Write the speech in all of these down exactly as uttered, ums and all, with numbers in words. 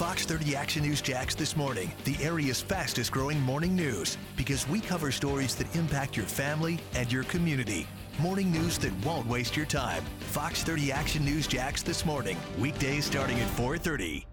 Fox thirty Action News Jax this morning, the area's fastest growing morning news, because we cover stories that impact your family and your community. Morning news that won't waste your time. Fox thirty Action News Jax this morning, weekdays starting at four thirty.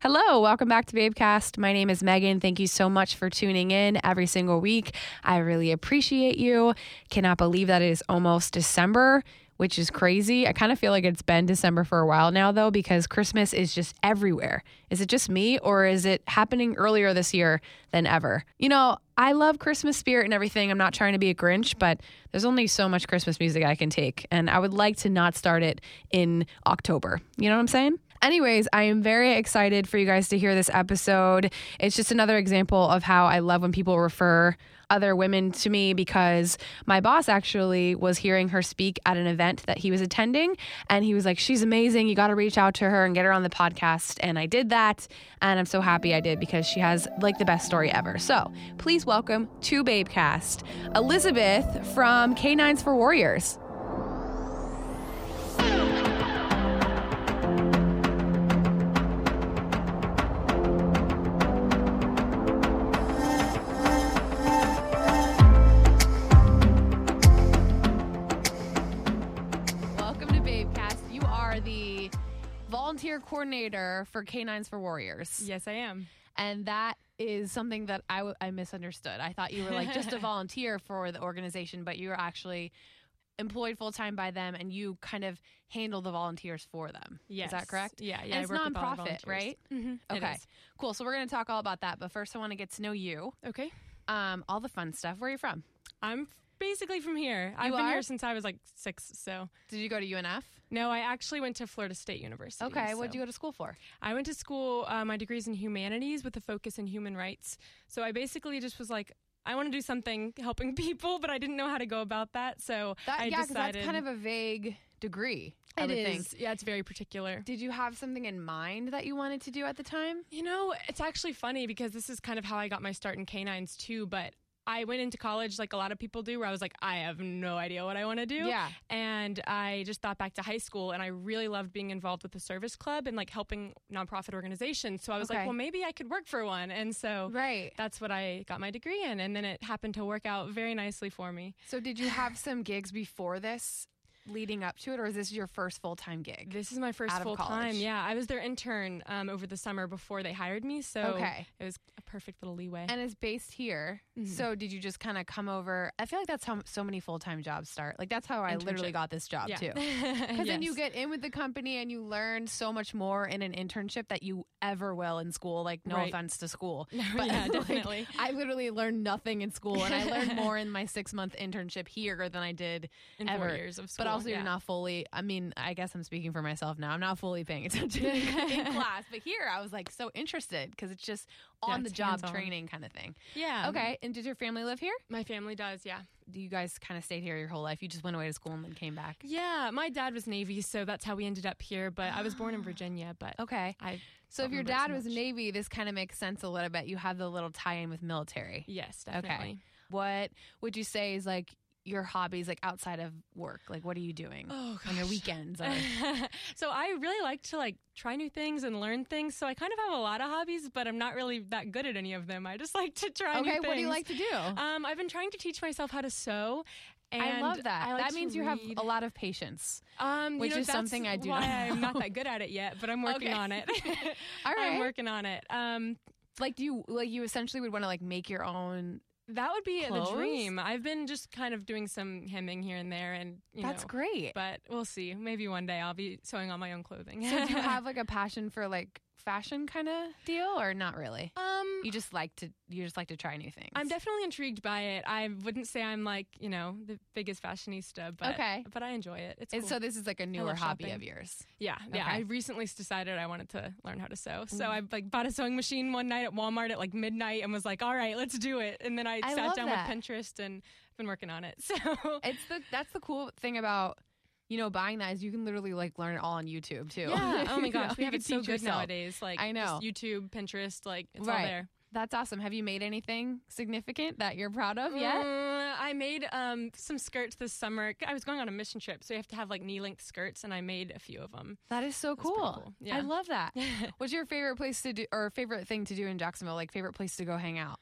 Hello, welcome back to BabeCast. My name is Megan. Thank you so much for tuning in every single week. I really appreciate you. Cannot believe that it is almost December, which is crazy. I kind of feel like it's been December for a while now, though, because Christmas is just everywhere. Is it just me, or is it happening earlier this year than ever? You know, I love Christmas spirit and everything. I'm not trying to be a Grinch, but there's only so much Christmas music I can take, and I would like to not start it in October. You know what I'm saying? Anyways, I am very excited for you guys to hear this episode. It's just another example of how I love when people refer other women to me, because my boss actually was hearing her speak at an event that he was attending, and he was like, she's amazing. You got to reach out to her and get her on the podcast. And I did that, and I'm so happy I did, because she has like the best story ever. So please welcome to BabeCast, Elizabeth from K nines for Warriors. Volunteer coordinator for K nines for Warriors. Yes, I am. And that is something that I, w- I misunderstood. I thought you were like just a volunteer for the organization, but you were actually employed full-time by them, and you kind of handle the volunteers for them. Yes. Is that correct? Yeah. yeah. And it's nonprofit, right? Mm-hmm. Okay, cool. So we're going to talk all about that, but first I want to get to know you. Okay. Um, all the fun stuff. Where are you from? I'm basically from here. You I've been are? here since I was like six, so. Did you go to U N F? No, I actually went to Florida State University. Okay, so. What did you go to school for? I went to school, uh, my degree's in humanities with a focus in human rights. So I basically just was like, I want to do something helping people, but I didn't know how to go about that, so that, I yeah, decided. Yeah, because that's kind of a vague degree. I it would is. Think. Yeah, it's very particular. Did you have something in mind that you wanted to do at the time? You know, it's actually funny, because this is kind of how I got my start in K nines too, but I went into college like a lot of people do, where I was like, I have no idea what I want to do. Yeah. And I just thought back to high school, and I really loved being involved with the service club and like helping nonprofit organizations. So I was okay. like, well, maybe I could work for one. And so right. that's what I got my degree in. And then it happened to work out very nicely for me. So did you have some gigs before this leading up to it, or is this your first full-time gig? This is my first full-time. Yeah, I was their intern um, over the summer before they hired me, so okay. it was a perfect little leeway. And it's based here, mm-hmm. so did you just kind of come over? I feel like that's how so many full-time jobs start. Like, that's how I Internship. literally got this job, yeah. too. Because yes. then you get in with the company, and you learn so much more in an internship that you ever will in school. Like, no right. offense to school. But yeah, definitely. Like, I literally learned nothing in school, and I learned more in my six-month internship here than I did in ever. four years of school. But Also, yeah. you're not fully, I mean, I guess I'm speaking for myself now. I'm not fully paying attention in class. But here, I was, like, so interested because it's just on-the-job yeah, training kind of thing. Yeah. Okay. And did your family live here? My family does, yeah. Do you guys kind of stayed here your whole life? You just went away to school and then came back? Yeah. My dad was Navy, so that's how we ended up here. But I was born in Virginia, but okay. I so if your dad so was Navy, this kind of makes sense a little bit. You have the little tie-in with military. Yes, definitely. Okay. What would you say is, like, your hobbies, like outside of work? Like, what are you doing oh, on your weekends? Or so I really like to like try new things and learn things. So I kind of have a lot of hobbies, but I'm not really that good at any of them. I just like to try okay, new things. Okay, what do you like to do? Um, I've been trying to teach myself how to sew. And I love that. I like that means read. You have a lot of patience, um, which you know, is something I do why not know. I'm not that good at it yet, but I'm working okay. on it. All right. I'm working on it. Um, like, do you, like you essentially would want to like make your own That would be Clothes? the dream. I've been just kind of doing some hemming here and there, and you that's know, great. But we'll see. Maybe one day I'll be sewing on my own clothing. So do you have like a passion for like fashion kind of deal, or not really? Um, you just like to you just like to try new things. I'm definitely intrigued by it. I wouldn't say I'm like you know the biggest fashionista, but okay. but I enjoy it. It's cool. And so this is like a newer hobby shopping. of yours. Yeah, yeah. Okay. I recently decided I wanted to learn how to sew, so mm. I like bought a sewing machine one night at Walmart at like midnight and was like, all right, let's do it. And then I, I sat down that. with Pinterest and been working on it. So it's the that's the cool thing about. You know, buying that is you can literally like learn it all on YouTube too. Yeah. Oh my gosh, you know, we have it so good yourself. nowadays. Like I know, just YouTube, Pinterest, like it's right. all there. That's awesome. Have you made anything significant that you're proud of yet? Mm, I I made um, some skirts this summer. I was going on a mission trip, so you have to have like knee-length skirts, and I made a few of them. That is so cool. cool. Yeah. I love that. What's your favorite place to do, or favorite thing to do in Jacksonville? Like favorite place to go hang out?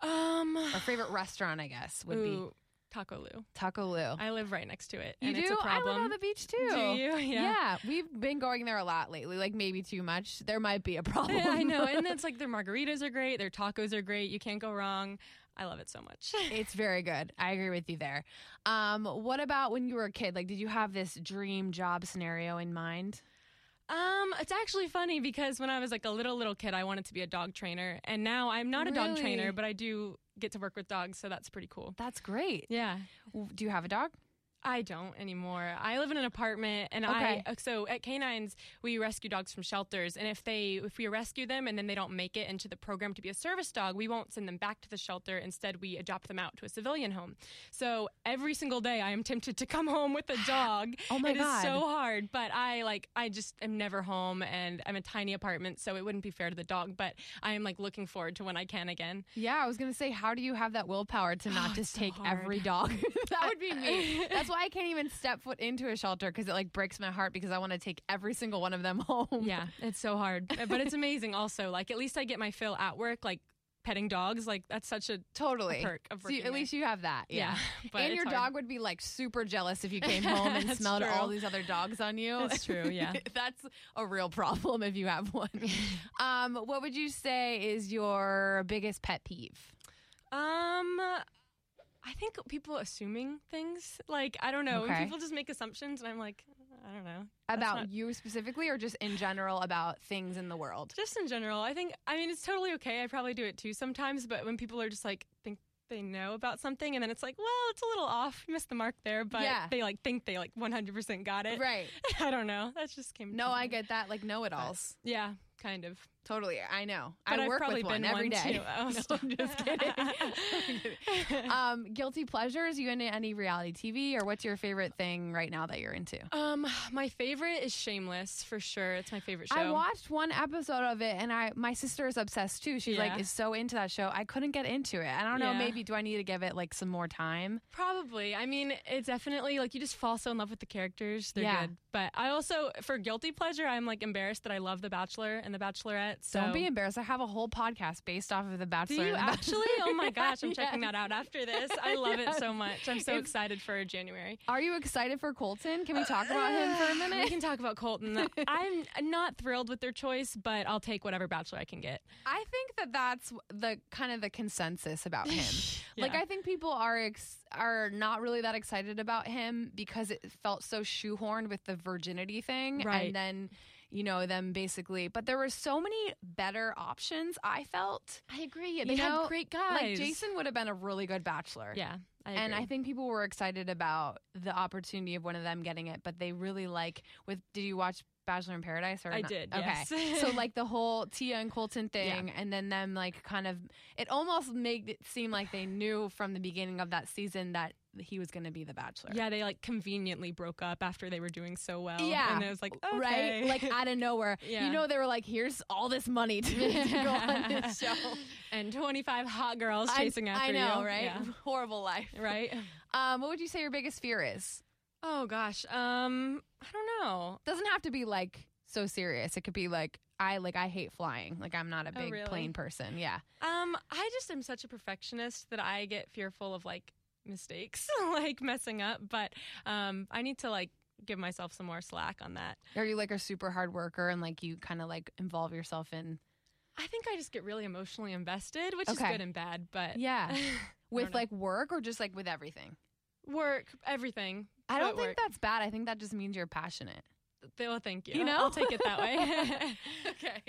Um, Or favorite restaurant, I guess, would ooh. be. Taco Lou. Taco Lou. I live right next to it. You and do? It's a problem. I live on the beach too. Do you? Yeah. Yeah. We've been going there a lot lately, like maybe too much. There might be a problem. Yeah, I know. And it's like their margaritas are great. Their tacos are great. You can't go wrong. I love it so much. It's very good. I agree with you there. Um, what about when you were a kid? Like, did you have this dream job scenario in mind? Um, it's actually funny because when I was like a little, little kid, I wanted to be a dog trainer. And now I'm not a really? dog trainer, but I do get to work with dogs, so that's pretty cool. That's great. Yeah. Do you have a dog? I don't anymore. I live in an apartment, and okay. I so at K nines we rescue dogs from shelters, and if they if we rescue them and then they don't make it into the program to be a service dog, we won't send them back to the shelter. Instead, we adopt them out to a civilian home. So every single day, I am tempted to come home with a dog. Oh my it god, it is so hard. But I like I just am never home, and I'm a tiny apartment, so it wouldn't be fair to the dog. But I am like looking forward to when I can again. Yeah, I was gonna say, how do you have that willpower to not oh, just so take hard. every dog? That would be me. That's That's why I can't even step foot into a shelter, because it like breaks my heart because I want to take every single one of them home. Yeah, it's so hard. But it's amazing also. Like, at least I get my fill at work, like petting dogs. Like, that's such a totally a perk of working. So you, at least you have that. Yeah. yeah but and your hard. dog would be like super jealous if you came home and smelled true. all these other dogs on you. That's true. Yeah. That's a real problem if you have one. Um, what would you say is your biggest pet peeve? Um... I think people assuming things, like, I don't know, okay. when people just make assumptions, and I'm like, I don't know. About not... you specifically, or just in general about things in the world? Just in general. I think, I mean, it's totally okay. I probably do it too sometimes, but when people are just like, think they know about something, and then it's like, well, it's a little off, missed the mark there, but yeah. they like think they like one hundred percent got it. Right. I don't know. That just came to No, me. I get that, like know-it-alls. But, yeah. Kind of. Totally. I know. But I work with one every day. Oh, no, I'm just kidding. I'm kidding. Um, guilty pleasures? You into any reality T V, or what's your favorite thing right now that you're into? Um, my favorite is Shameless, for sure. It's my favorite show. I watched one episode of it, and I my sister is obsessed too. She's yeah. like is so into that show. I couldn't get into it. I don't know. Yeah. Maybe do I need to give it like some more time? Probably. I mean, it's definitely like you just fall so in love with the characters. They're yeah. good. But I also, for guilty pleasure, I'm like embarrassed that I love The Bachelor and The Bachelorette. So. Don't be embarrassed. I have a whole podcast based off of The Bachelor. Do you actually? Oh my gosh, I'm yes. checking that out after this. I love yes. it so much. I'm so it's, excited for January. Are you excited for Colton? Can we talk about him for a minute? We can talk about Colton. I'm not thrilled with their choice, but I'll take whatever Bachelor I can get. I think that that's the kind of the consensus about him. yeah. Like I think people are ex- are not really that excited about him because it felt so shoehorned with the virginity thing. Right. And then, you know, them basically, but there were so many better options, I felt. I agree. They you know, had great guys. Like Jason would have been a really good bachelor. Yeah. I and I think people were excited about the opportunity of one of them getting it, but they really like with, did you watch Bachelor in Paradise? Or I not? did. Okay. Yes. So like the whole Tia and Colton thing yeah. and then them like kind of, it almost made it seem like they knew from the beginning of that season that he was going to be the bachelor. Yeah, they like conveniently broke up after they were doing so well. Yeah. And it was like, okay. Right? Like out of nowhere. Yeah. You know, they were like, here's all this money to, to go on this show. And twenty-five hot girls chasing I, after you. I know, you. right? Yeah. Horrible life. Right? Um, what would you say your biggest fear is? Oh, gosh. Um, I don't know. Doesn't have to be like so serious. It could be like, I like I hate flying. Like I'm not a big oh, really? plane person. Yeah. Um, I just am such a perfectionist that I get fearful of like mistakes, like messing up, but um I need to like give myself some more slack on that. Are you like a super hard worker and like you kind of like involve yourself in? I think I just get really emotionally invested, which okay. is good and bad, but yeah. With like work or just like with everything? Work, everything. I don't think work. that's bad. I think that just means you're passionate. Well, thank you. You know? I'll take it that way. Okay.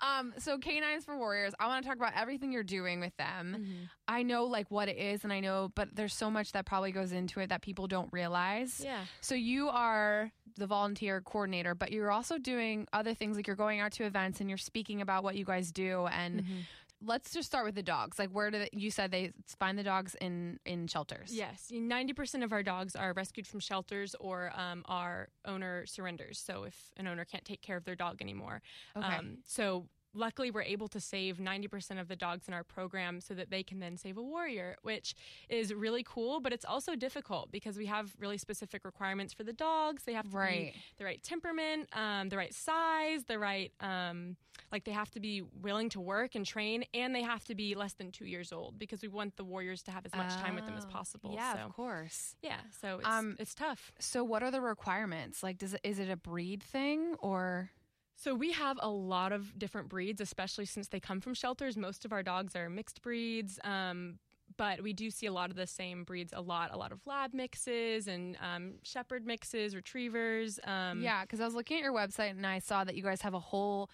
Um, so K nines for Warriors, I want to talk about everything you're doing with them. Mm-hmm. I know like what it is and I know, but there's so much that probably goes into it that people don't realize. Yeah. So you are the volunteer coordinator, but you're also doing other things, like you're going out to events and you're speaking about what you guys do. And mm-hmm. let's just start with the dogs. Like, where do they, you said they find the dogs in, in shelters? Yes. ninety percent of our dogs are rescued from shelters or um, our owner surrenders. So if an owner can't take care of their dog anymore. Okay. Um, so luckily we're able to save ninety percent of the dogs in our program so that they can then save a warrior, which is really cool, but it's also difficult because we have really specific requirements for the dogs. They have to right. be the right temperament, um, the right size, the right, um, like they have to be willing to work and train, and they have to be less than two years old because we want the warriors to have as much oh, time with them as possible. Yeah, so, of course. Yeah, so it's, um, it's tough. So what are the requirements? Like, does it, is it a breed thing or... So we have a lot of different breeds, especially since they come from shelters. Most of our dogs are mixed breeds, um, but we do see a lot of the same breeds a lot. A lot of lab mixes and um, shepherd mixes, retrievers. Um, yeah, because I was looking at your website and I saw that you guys have a whole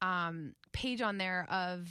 um, page on there of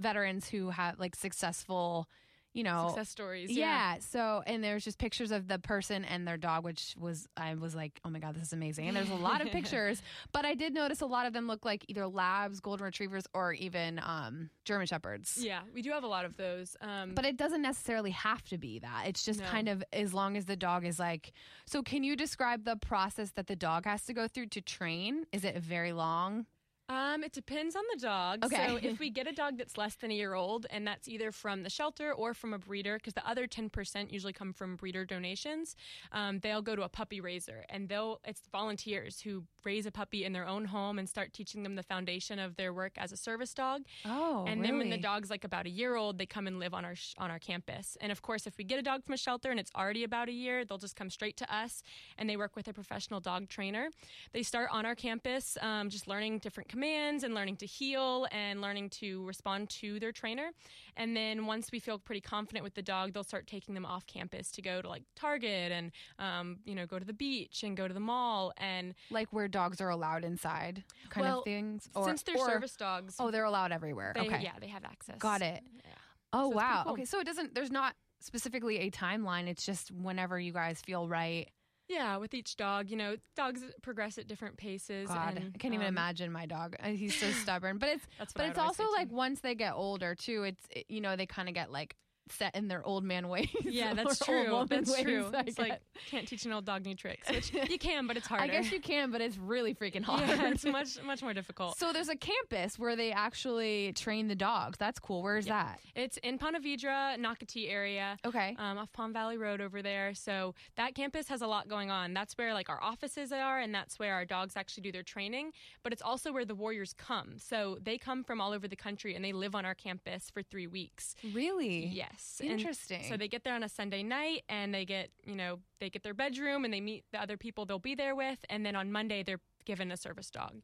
veterans who have like successful, you know, success stories. Yeah. yeah. So, and there's just pictures of the person and their dog, which was, I was like, oh my God, this is amazing. And there's a lot of pictures, but I did notice a lot of them look like either labs, golden retrievers, or even um, German shepherds. Yeah. We do have a lot of those. Um, but it doesn't necessarily have to be that. It's just no. kind of as long as the dog is like, so can you describe the process that the dog has to go through to train? Is it very long? Um, it depends on the dog. Okay. So if we get a dog that's less than a year old, and that's either from the shelter or from a breeder, because the other ten percent usually come from breeder donations, um, they'll go to a puppy raiser, and they'll it's volunteers who raise a puppy in their own home and start teaching them the foundation of their work as a service dog. Oh, and really? Then when the dog's like about a year old, they come and live on our sh- on our campus. And of course, if we get a dog from a shelter and it's already about a year, they'll just come straight to us, and they work with a professional dog trainer. They start on our campus, um, just learning different commands and learning to heel and learning to respond to their trainer. And then once we feel pretty confident with the dog, they'll start taking them off campus to go to like Target and um, you know, go to the beach and go to the mall, and like where dogs are allowed inside kind well, of things. Or, since they're or, service dogs, oh, they're allowed everywhere. They, okay, yeah, they have access. Got it. Yeah. Oh so wow. Cool. Okay, so it doesn't. There's not specifically a timeline. It's just whenever you guys feel right. Yeah, with each dog, you know, dogs progress at different paces. God, and, I can't um, even imagine my dog. He's so stubborn. But it's that's what but I it's also like once they get older too. It's it, you know, they kind of get like set in their old man ways. Yeah, that's true. That's ways, true. I it's guess. Like, can't teach an old dog new tricks, which you can, but it's harder. I guess you can, but it's really freaking hard. Yeah, it's much, much more difficult. So there's a campus where they actually train the dogs. That's cool. Where is yeah. that? It's in Ponte Vedra, Nocatee area. Okay. Um, off Palm Valley Road over there. So that campus has a lot going on. That's where like our offices are, and that's where our dogs actually do their training. But it's also where the warriors come. So they come from all over the country, and they live on our campus for three weeks. Really? Yes. Interesting. And so they get there on a Sunday night, and they get, you know, they get their bedroom, and they meet the other people they'll be there with. And then on Monday, they're given a service dog.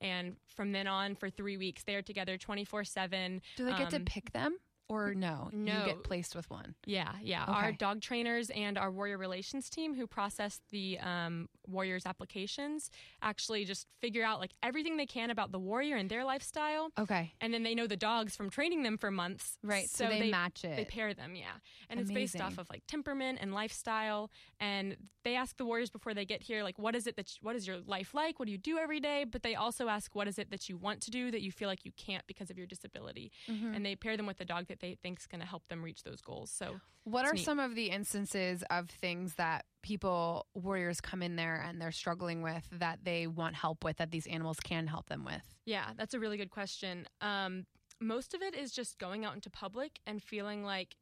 And from then on for three weeks, they're together twenty-four seven. Do they get um, to pick them? Or no, no, you get placed with one. Yeah, yeah. Okay. Our dog trainers and our warrior relations team who process the um, warriors' applications actually just figure out like everything they can about the warrior and their lifestyle. Okay. And then they know the dogs from training them for months. Right, so, so they, they match it. They pair them, yeah. And amazing. It's based off of like temperament and lifestyle. And they ask the warriors before they get here, like, what is it that, you, what is your life like? What do you do every day? But they also ask, what is it that you want to do that you feel like you can't because of your disability? Mm-hmm. And they pair them with the dog that they think is going to help them reach those goals. So what are neat. Some of the instances of things that people, warriors come in there and they're struggling with that they want help with, that these animals can help them with? Yeah, that's a really good question. Um, most of it is just going out into public and feeling like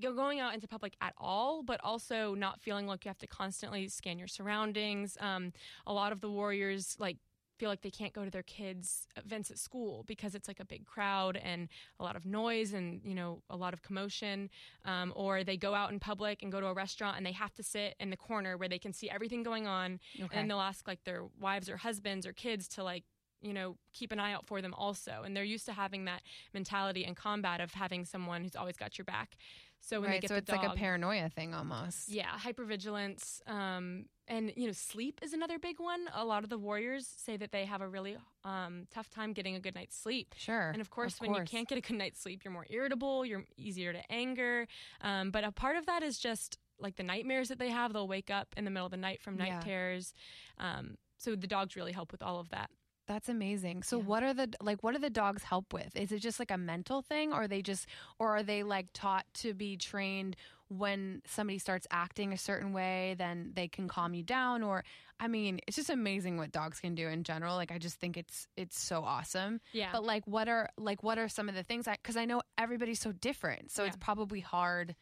going out into public at all, but also not feeling like you have to constantly scan your surroundings. Um, a lot of the warriors like feel like they can't go to their kids' events at school because it's like a big crowd and a lot of noise and, you know, a lot of commotion. Um, or they go out in public and go to a restaurant and they have to sit in the corner where they can see everything going on. Okay. And then they'll ask like their wives or husbands or kids to like, you know, keep an eye out for them also. And they're used to having that mentality in combat of having someone who's always got your back. So when right, they get so the dog... Right, so it's like a paranoia thing almost. Yeah, hypervigilance. Um, and, you know, sleep is another big one. A lot of the warriors say that they have a really um, tough time getting a good night's sleep. Sure. And, of course, of when course. you can't get a good night's sleep, you're more irritable, you're easier to anger. Um, but a part of that is just, like, the nightmares that they have. They'll wake up in the middle of the night from night yeah. terrors. Um, so the dogs really help with all of that. That's amazing. So yeah. what are the like what do the dogs help with? Is it just like a mental thing, or are they just or are they like taught to be trained when somebody starts acting a certain way, then they can calm you down. Or, I mean, it's just amazing what dogs can do in general. Like, I just think it's it's so awesome. Yeah. But like, what are like what are some of the things? I, because I know everybody's so different, so yeah. It's probably hard.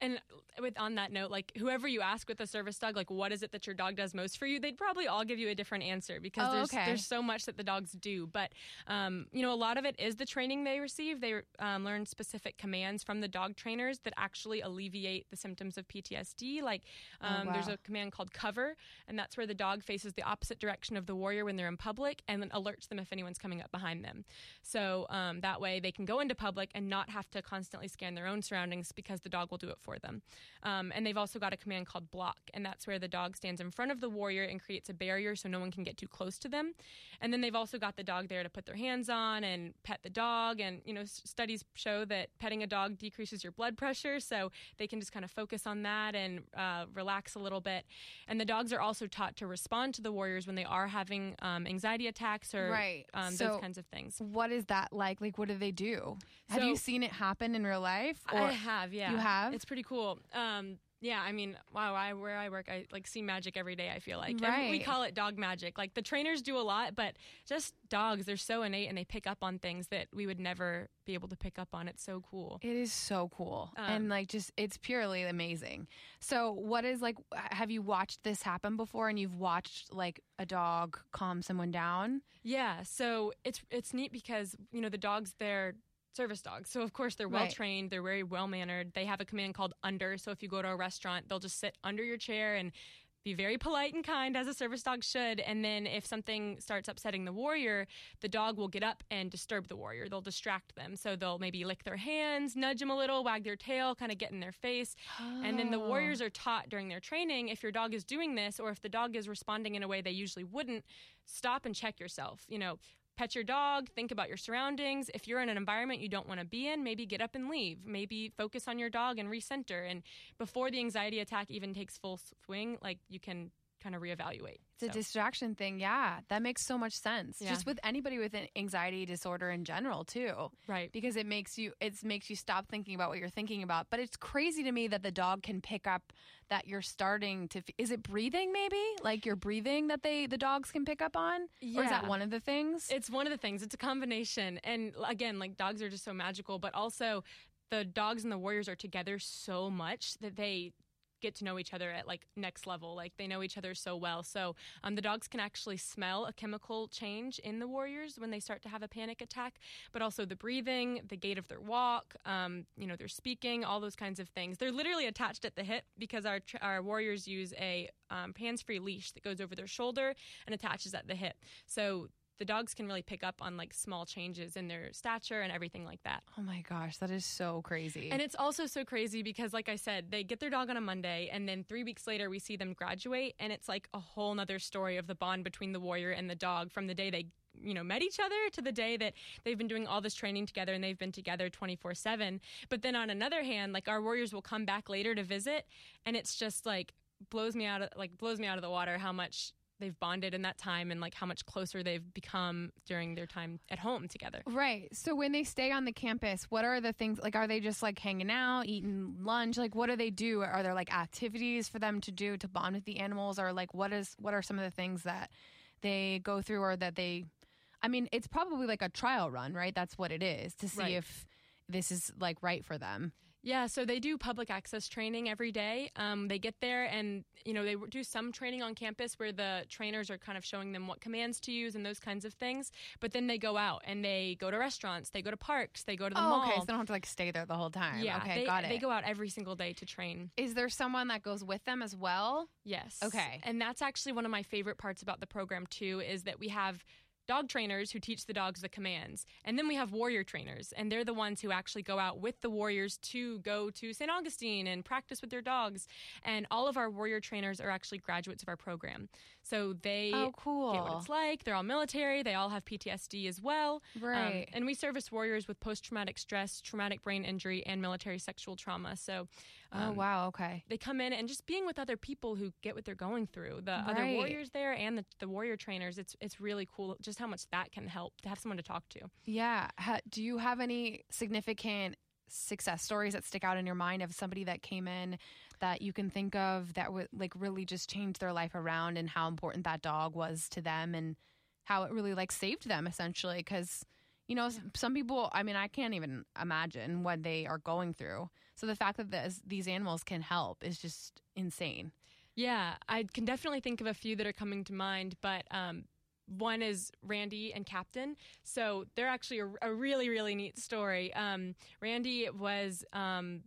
And with on that note, like whoever you ask with a service dog, like what is it that your dog does most for you, they'd probably all give you a different answer because oh, there's okay. there's so much that the dogs do. But, um, you know, a lot of it is the training they receive. They um, learn specific commands from the dog trainers that actually alleviate the symptoms of P T S D. Like um, oh, wow. there's a command called cover, and that's where the dog faces the opposite direction of the warrior when they're in public and then alerts them if anyone's coming up behind them. So um, that way they can go into public and not have to constantly scan their own surroundings because the dog will do it for them. them. Um, and they've also got a command called block, and that's where the dog stands in front of the warrior and creates a barrier so no one can get too close to them. And then they've also got the dog there to put their hands on and pet the dog. And, you know, s- studies show that petting a dog decreases your blood pressure, so they can just kind of focus on that and uh, relax a little bit. And the dogs are also taught to respond to the warriors when they are having um, anxiety attacks or right. um, so those kinds of things. What is that like? Like, what do they do? So, have you seen it happen in real life? Or I have, yeah. You have? It's pretty cool. Um, yeah, I mean, wow, I, where I work, I like see magic every day, I feel like. Right. And we call it dog magic. Like the trainers do a lot, but just dogs, they're so innate and they pick up on things that we would never be able to pick up on. It's so cool. It is so cool. Um, and like just, it's purely amazing. So what is like, have you watched this happen before and you've watched like a dog calm someone down? Yeah. So it's, it's neat because, you know, the dogs, they're service dogs. So, of course, they're well-trained. Right. They're very well-mannered. They have a command called under. So if you go to a restaurant, they'll just sit under your chair and be very polite and kind, as a service dog should. And then if something starts upsetting the warrior, the dog will get up and disturb the warrior. They'll distract them. So they'll maybe lick their hands, nudge them a little, wag their tail, kind of get in their face. Oh. And then the warriors are taught during their training, if your dog is doing this or if the dog is responding in a way they usually wouldn't, stop and check yourself. You know, pet your dog, think about your surroundings. If you're in an environment you don't want to be in, maybe get up and leave. Maybe focus on your dog and recenter. And before the anxiety attack even takes full swing, like you can kind of reevaluate. It's so. A distraction thing. Yeah, that makes so much sense. Yeah. Just with anybody with an anxiety disorder in general too. Right. Because it makes you, it makes you stop thinking about what you're thinking about. But it's crazy to me that the dog can pick up that you're starting to, is it breathing maybe? Like your breathing that they, the dogs can pick up on? Yeah. Or is that one of the things? It's one of the things. It's a combination. And again, like dogs are just so magical, but also the dogs and the warriors are together so much that they get to know each other at like next level. Like they know each other so well. So um, the dogs can actually smell a chemical change in the warriors when they start to have a panic attack, but also the breathing, the gait of their walk, um, you know, their speaking, all those kinds of things. They're literally attached at the hip because our our warriors use a um, hands-free leash that goes over their shoulder and attaches at the hip. So the dogs can really pick up on like small changes in their stature and everything like that. Oh my gosh, that is so crazy. And it's also so crazy because like I said, they get their dog on a Monday and then three weeks later we see them graduate and it's like a whole nother story of the bond between the warrior and the dog from the day they, you know, met each other to the day that they've been doing all this training together and they've been together twenty-four seven. But then on another hand, like our warriors will come back later to visit and it's just like blows me out of like blows me out of the water how much they've bonded in that time and like how much closer they've become during their time at home together. Right. So when they stay on the campus, what are the things like, are they just like hanging out, eating lunch? Like what do they do? Are there like activities for them to do to bond with the animals? Or like, what is, what are some of the things that they go through or that they, I mean, it's probably like a trial run, right? That's what it is to see right. if this is like right for them. Yeah, so they do public access training every day. Um, they get there and, you know, they do some training on campus where the trainers are kind of showing them what commands to use and those kinds of things. But then they go out and they go to restaurants, they go to parks, they go to the oh, mall. Okay, so they don't have to like stay there the whole time. Yeah, okay, they, got it. They go out every single day to train. Is there someone that goes with them as well? Yes. Okay. And that's actually one of my favorite parts about the program too is that we have dog trainers who teach the dogs the commands. And then we have warrior trainers, and they're the ones who actually go out with the warriors to go to Saint Augustine and practice with their dogs. And all of our warrior trainers are actually graduates of our program. So they oh, cool. get what it's like. They're all military. They all have P T S D as well. Right. Um, and we service warriors with post-traumatic stress, traumatic brain injury, and military sexual trauma. So um, oh, wow. Okay. They come in and just being with other people who get what they're going through, the right. other warriors there and the, the warrior trainers, it's it's really cool. Just how much that can help to have someone to talk to. Yeah. Do you have any significant success stories that stick out in your mind of somebody that came in that you can think of that would like really just change their life around, and how important that dog was to them and how it really like saved them essentially? Because, you know, some people, I mean, I can't even imagine what they are going through. So the fact that this, these animals can help is just insane. Yeah, I can definitely think of a few that are coming to mind, but um, one is Randy and Captain. So they're actually a, a really, really neat story. Um, Randy was um,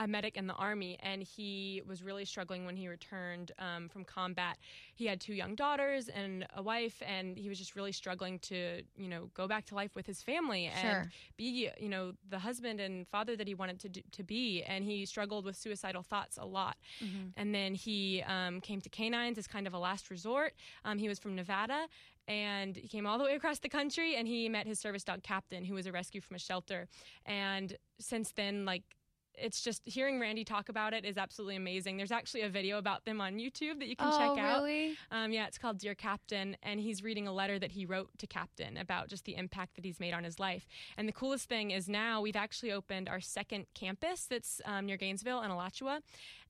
a medic in the Army, and he was really struggling when he returned um, from combat. He had two young daughters and a wife, and he was just really struggling to, you know, go back to life with his family and sure. be, you know, the husband and father that he wanted to do, to be. And he struggled with suicidal thoughts a lot. Mm-hmm. And then he um, came to K nines as kind of a last resort. Um, he was from Nevada, and he came all the way across the country, and he met his service dog, Captain, who was a rescue from a shelter. And since then, like, it's just hearing Randy talk about it is absolutely amazing. There's actually a video about them on YouTube that you can oh, check out. Really? Um, yeah, it's called Dear Captain, and he's reading a letter that he wrote to Captain about just the impact that he's made on his life. And the coolest thing is now we've actually opened our second campus that's um, near Gainesville and Alachua.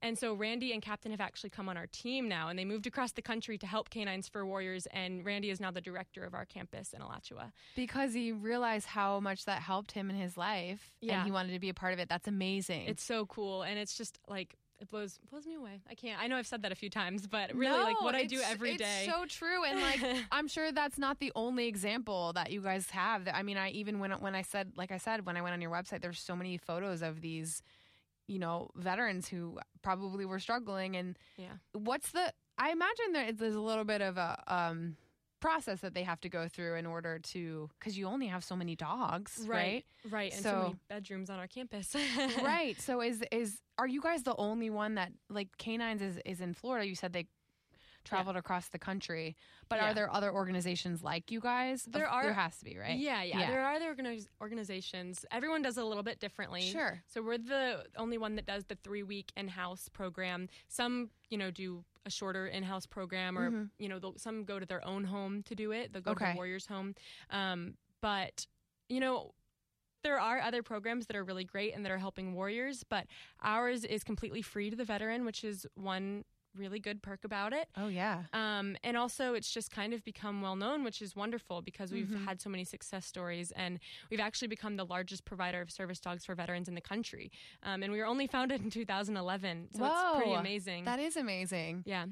And so Randy and Captain have actually come on our team now, and they moved across the country to help K nines for Warriors, and Randy is now the director of our campus in Alachua. Because he realized how much that helped him in his life, yeah. and he wanted to be a part of it. That's amazing. It's so cool, and it's just like it blows blows me away. I can't. I know I've said that a few times, but really, no, like what I do every it's day. It's so true, and like I'm sure that's not the only example that you guys have. I mean, I even when when I said, like I said, when I went on your website, there's so many photos of these, you know, veterans who probably were struggling, and yeah, what's the? I imagine there, there's a little bit of a. Um, process that they have to go through in order to, because you only have so many dogs, right? Right, right. And so, so many bedrooms on our campus. Right. So is, is are you guys the only one that, like, K nines is, is in Florida? You said they traveled yeah. across the country, but yeah. are there other organizations like you guys? There are. There has to be, right? Yeah, yeah. yeah. There are other organiz- organizations. Everyone does it a little bit differently. Sure. So we're the only one that does the three-week in-house program. Some, you know, do a shorter in-house program, or, mm-hmm. you know, some go to their own home to do it. They'll go okay. to the Warriors home. Um, but, you know, there are other programs that are really great and that are helping Warriors, but ours is completely free to the veteran, which is one really good perk about it. Oh, yeah. Um, and also it's just kind of become well known, which is wonderful because we've mm-hmm. had so many success stories, and we've actually become the largest provider of service dogs for veterans in the country. Um, and we were only founded in two thousand eleven. So Whoa, it's pretty amazing. That is amazing. Yeah.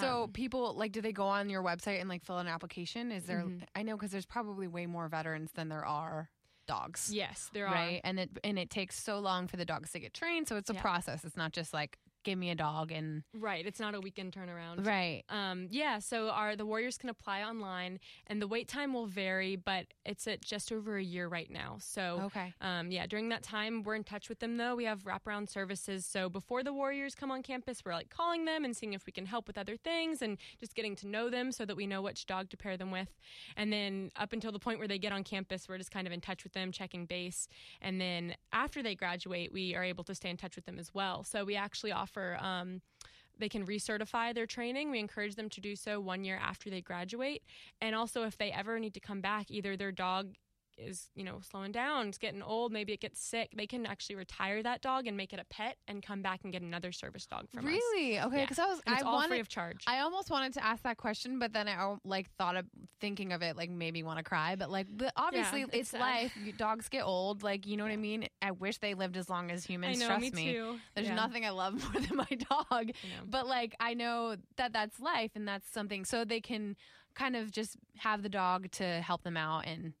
So um, people, like, do they go on your website and like fill an application? Is there, mm-hmm. I know, because there's probably way more veterans than there are dogs. Yes, there right? are. Right. And it, and it takes so long for the dogs to get trained. So it's a yeah. process. It's not just like, give me a dog and... Right. It's not a weekend turnaround. Right. Um, yeah. So our the Warriors can apply online, and the wait time will vary, but it's at just over a year right now. So okay. um, yeah, during that time, we're in touch with them, though. We have wraparound services. So before the Warriors come on campus, we're like calling them and seeing if we can help with other things and just getting to know them so that we know which dog to pair them with. And then up until the point where they get on campus, we're just kind of in touch with them, checking base. And then after they graduate, we are able to stay in touch with them as well. So we actually offer For, um, they can recertify their training. We encourage them to do so one year after they graduate. And also, if they ever need to come back, either their dog is, you know, slowing down, it's getting old, maybe it gets sick, they can actually retire that dog and make it a pet and come back and get another service dog from really? us. Really? Okay, because yeah. I was and it's I all wanted, free of charge. I almost wanted to ask that question, but then I like thought of thinking of it like maybe want to cry, but like but obviously yeah, it's, it's life. Dogs get old, like, you know yeah. what I mean? I wish they lived as long as humans. I know, Trust me. me. Too. There's yeah. nothing I love more than my dog, but like I know that that's life, and that's something. So they can kind of just have the dog to help them out, and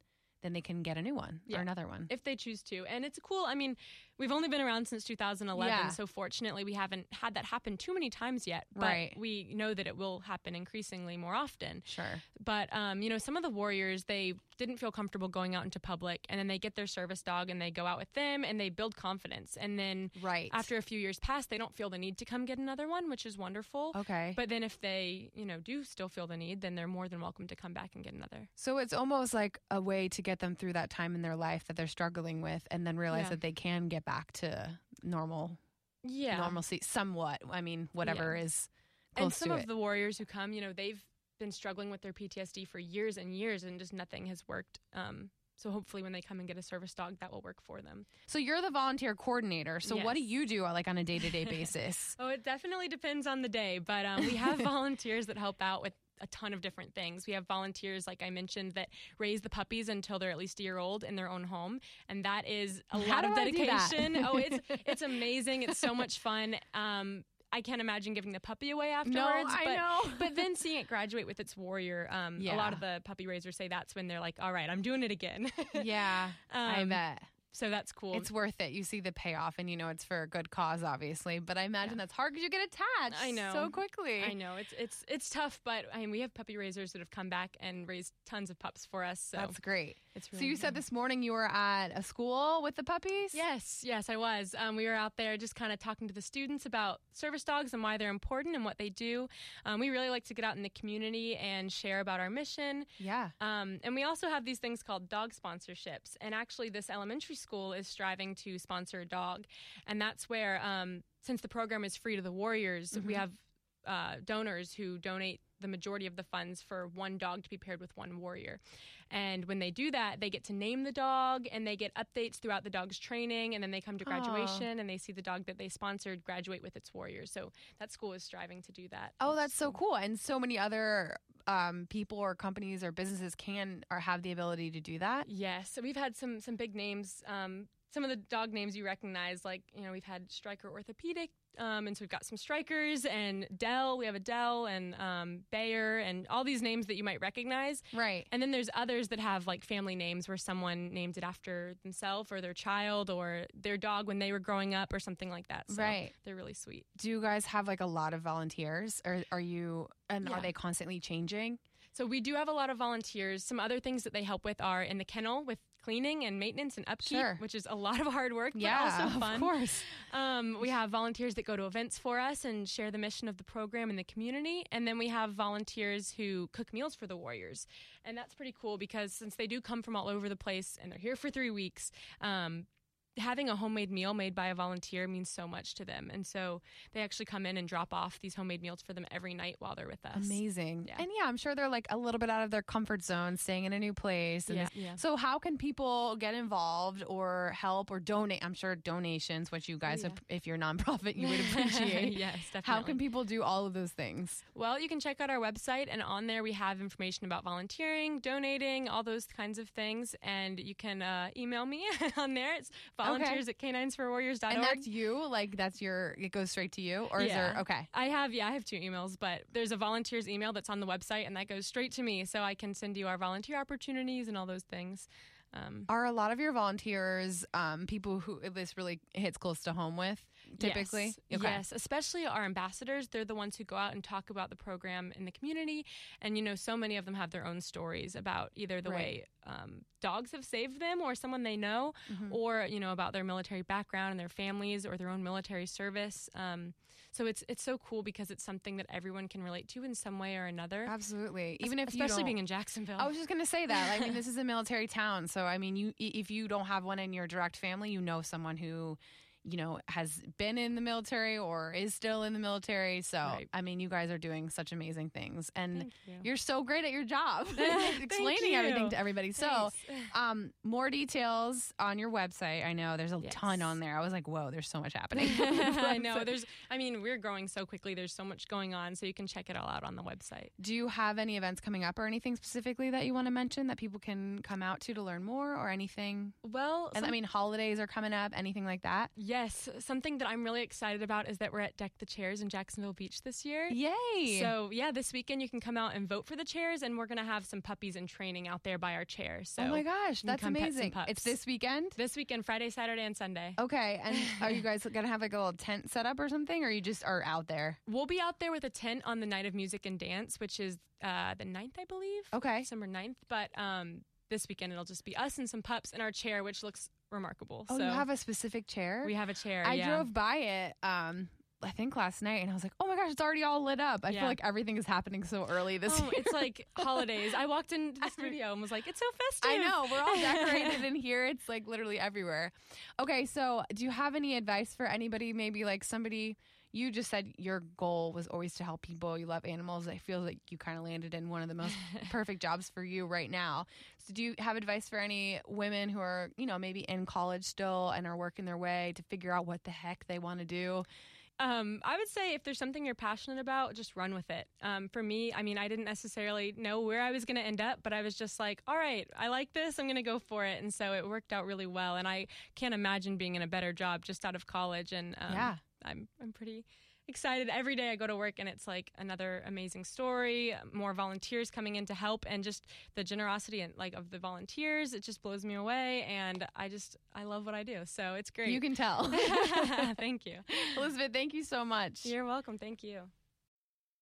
then they can get a new one yeah. or another one. If they choose to. And it's cool. I mean, we've only been around since two thousand eleven, yeah. so fortunately we haven't had that happen too many times yet. But right. we know that it will happen increasingly more often. Sure. But, um, you know, some of the Warriors, they didn't feel comfortable going out into public, and then they get their service dog and they go out with them and they build confidence. And then right. after a few years pass, they don't feel the need to come get another one, which is wonderful. Okay. But then if they, you know, do still feel the need, then they're more than welcome to come back and get another. So it's almost like a way to get them through that time in their life that they're struggling with, and then realize yeah. that they can get back to normal yeah normalcy somewhat. I mean, whatever yeah. is close. And some to of it. The Warriors who come, you know, they've been struggling with their P T S D for years and years, and just nothing has worked um So hopefully when they come and get a service dog, that will work for them. So you're the volunteer coordinator. So yes. What do you do like on a day-to-day basis? Oh, it definitely depends on the day. But um, we have volunteers that help out with a ton of different things. We have volunteers, like I mentioned, that raise the puppies until they're at least a year old in their own home. And that is a How lot of dedication. Oh, it's it's amazing. It's so much fun. Um, I can't imagine giving the puppy away afterwards. No, I but, know. But then seeing it graduate with its warrior, um, yeah. a lot of the puppy raisers say that's when they're like, all right, I'm doing it again. yeah, um, I bet. So that's cool. It's worth it. You see the payoff, and you know it's for a good cause, obviously. But I imagine yeah. that's hard because you get attached I know. so quickly. I know. It's it's it's tough, but I mean, we have puppy raisers that have come back and raised tons of pups for us. So that's great. It's really so you fun. said this morning you were at a school with the puppies? Yes. Yes, I was. Um, we were out there just kind of talking to the students about service dogs and why they're important and what they do. Um, we really like to get out in the community and share about our mission. Yeah. Um, and we also have these things called dog sponsorships. And actually, this elementary school school is striving to sponsor a dog, and that's where um since the program is free to the Warriors, mm-hmm. we have uh donors who donate the majority of the funds for one dog to be paired with one warrior. And when they do that, they get to name the dog, and they get updates throughout the dog's training, and then they come to graduation Aww. and they see the dog that they sponsored graduate with its warrior. So that school is striving to do that. Oh, that's so cool. And so many other Um, people or companies or businesses can or have the ability to do that? Yes. So we've had some some big names. Um, some of the dog names you recognize, like, you know, we've had Stryker Orthopedic, um, and so we've got some Strykers, and Dell. We have a Dell, and um, Bayer, and all these names that you might recognize. Right. And then there's others that have, like, family names where someone named it after themselves or their child or their dog when they were growing up or something like that. So right. They're really sweet. Do you guys have, like, a lot of volunteers, or are you... And yeah. are they constantly changing? So we do have a lot of volunteers. Some other things that they help with are in the kennel with cleaning and maintenance and upkeep, sure. which is a lot of hard work, but yeah, also fun. Of course. Um, we have volunteers that go to events for us and share the mission of the program in the community. And then we have volunteers who cook meals for the Warriors. And that's pretty cool because since they do come from all over the place and they're here for three weeks, um, having a homemade meal made by a volunteer means so much to them. And so they actually come in and drop off these homemade meals for them every night while they're with us. Amazing. Yeah. And yeah, I'm sure they're like a little bit out of their comfort zone, staying in a new place. And yeah. Yeah. So how can people get involved or help or donate? I'm sure donations, which you guys, yeah. have, if you're a nonprofit, you would appreciate. Yes, definitely. How can people do all of those things? Well, you can check out our website, and on there we have information about volunteering, donating, all those kinds of things. And you can uh, email me on there. It's volunteers okay. at K nines for warriors dot org. And that's you? Like, that's your, it goes straight to you? Or yeah. is there, okay. I have, yeah, I have two emails, but there's a volunteers email that's on the website, and that goes straight to me, so I can send you our volunteer opportunities and all those things. Um, Are a lot of your volunteers um, people who this really hits close to home with, typically? Yes. Okay. Yes, especially our ambassadors. They're the ones who go out and talk about the program in the community. And, you know, so many of them have their own stories about either the right. way um, dogs have saved them or someone they know, mm-hmm. or, you know, about their military background and their families or their own military service. Um, so it's it's so cool because it's something that everyone can relate to in some way or another. Absolutely. Even if Especially you don't, being in Jacksonville. I was just going to say that. I mean, this is a military town, so I mean, you if you don't have one in your direct family, you know someone who, you know, has been in the military or is still in the military. So, right. I mean, you guys are doing such amazing things. And you. you're so great at your job explaining you. everything to everybody. Thanks. So um, more details on your website. I know there's a yes. ton on there. I was like, whoa, there's so much happening. I know. There's. I mean, we're growing so quickly. There's so much going on. So you can check it all out on the website. Do you have any events coming up or anything specifically that you want to mention that people can come out to to learn more or anything? Well, and, some- I mean, holidays are coming up, anything like that? Yeah. Yes, something that I'm really excited about is that we're at Deck the Chairs in Jacksonville Beach this year. Yay! So, yeah, this weekend you can come out and vote for the chairs, and we're going to have some puppies in training out there by our chair. So oh, my gosh, that's amazing. It's this weekend? This weekend, Friday, Saturday, and Sunday. Okay, and are you guys going to have like a little tent set up or something, or you just are out there? We'll be out there with a tent on the night of music and dance, which is uh, the ninth, I believe. Okay. December ninth, but um, this weekend it'll just be us and some pups in our chair, which looks remarkable. Oh, so you have a specific chair? We have a chair. I yeah. drove by it, um, I think last night, and I was like, oh my gosh, it's already all lit up. I yeah. feel like everything is happening so early this oh, year. It's like holidays. I walked into the studio and was like, it's so festive. I know. We're all decorated in here. It's like literally everywhere. Okay. So do you have any advice for anybody, maybe like somebody... you just said your goal was always to help people. You love animals. I feel like you kind of landed in one of the most perfect jobs for you right now. So do you have advice for any women who are, you know, maybe in college still and are working their way to figure out what the heck they want to do? Um, I would say if there's something you're passionate about, just run with it. Um, for me, I mean, I didn't necessarily know where I was going to end up, but I was just like, all right, I like this. I'm going to go for it. And so it worked out really well. And I can't imagine being in a better job just out of college. And um, yeah. I'm I'm pretty excited. Every day I go to work and it's like another amazing story, more volunteers coming in to help, and just the generosity and like of the volunteers, it just blows me away. And I just, I love what I do. So it's great. You can tell. Thank you. Elizabeth, thank you so much. You're welcome. Thank you.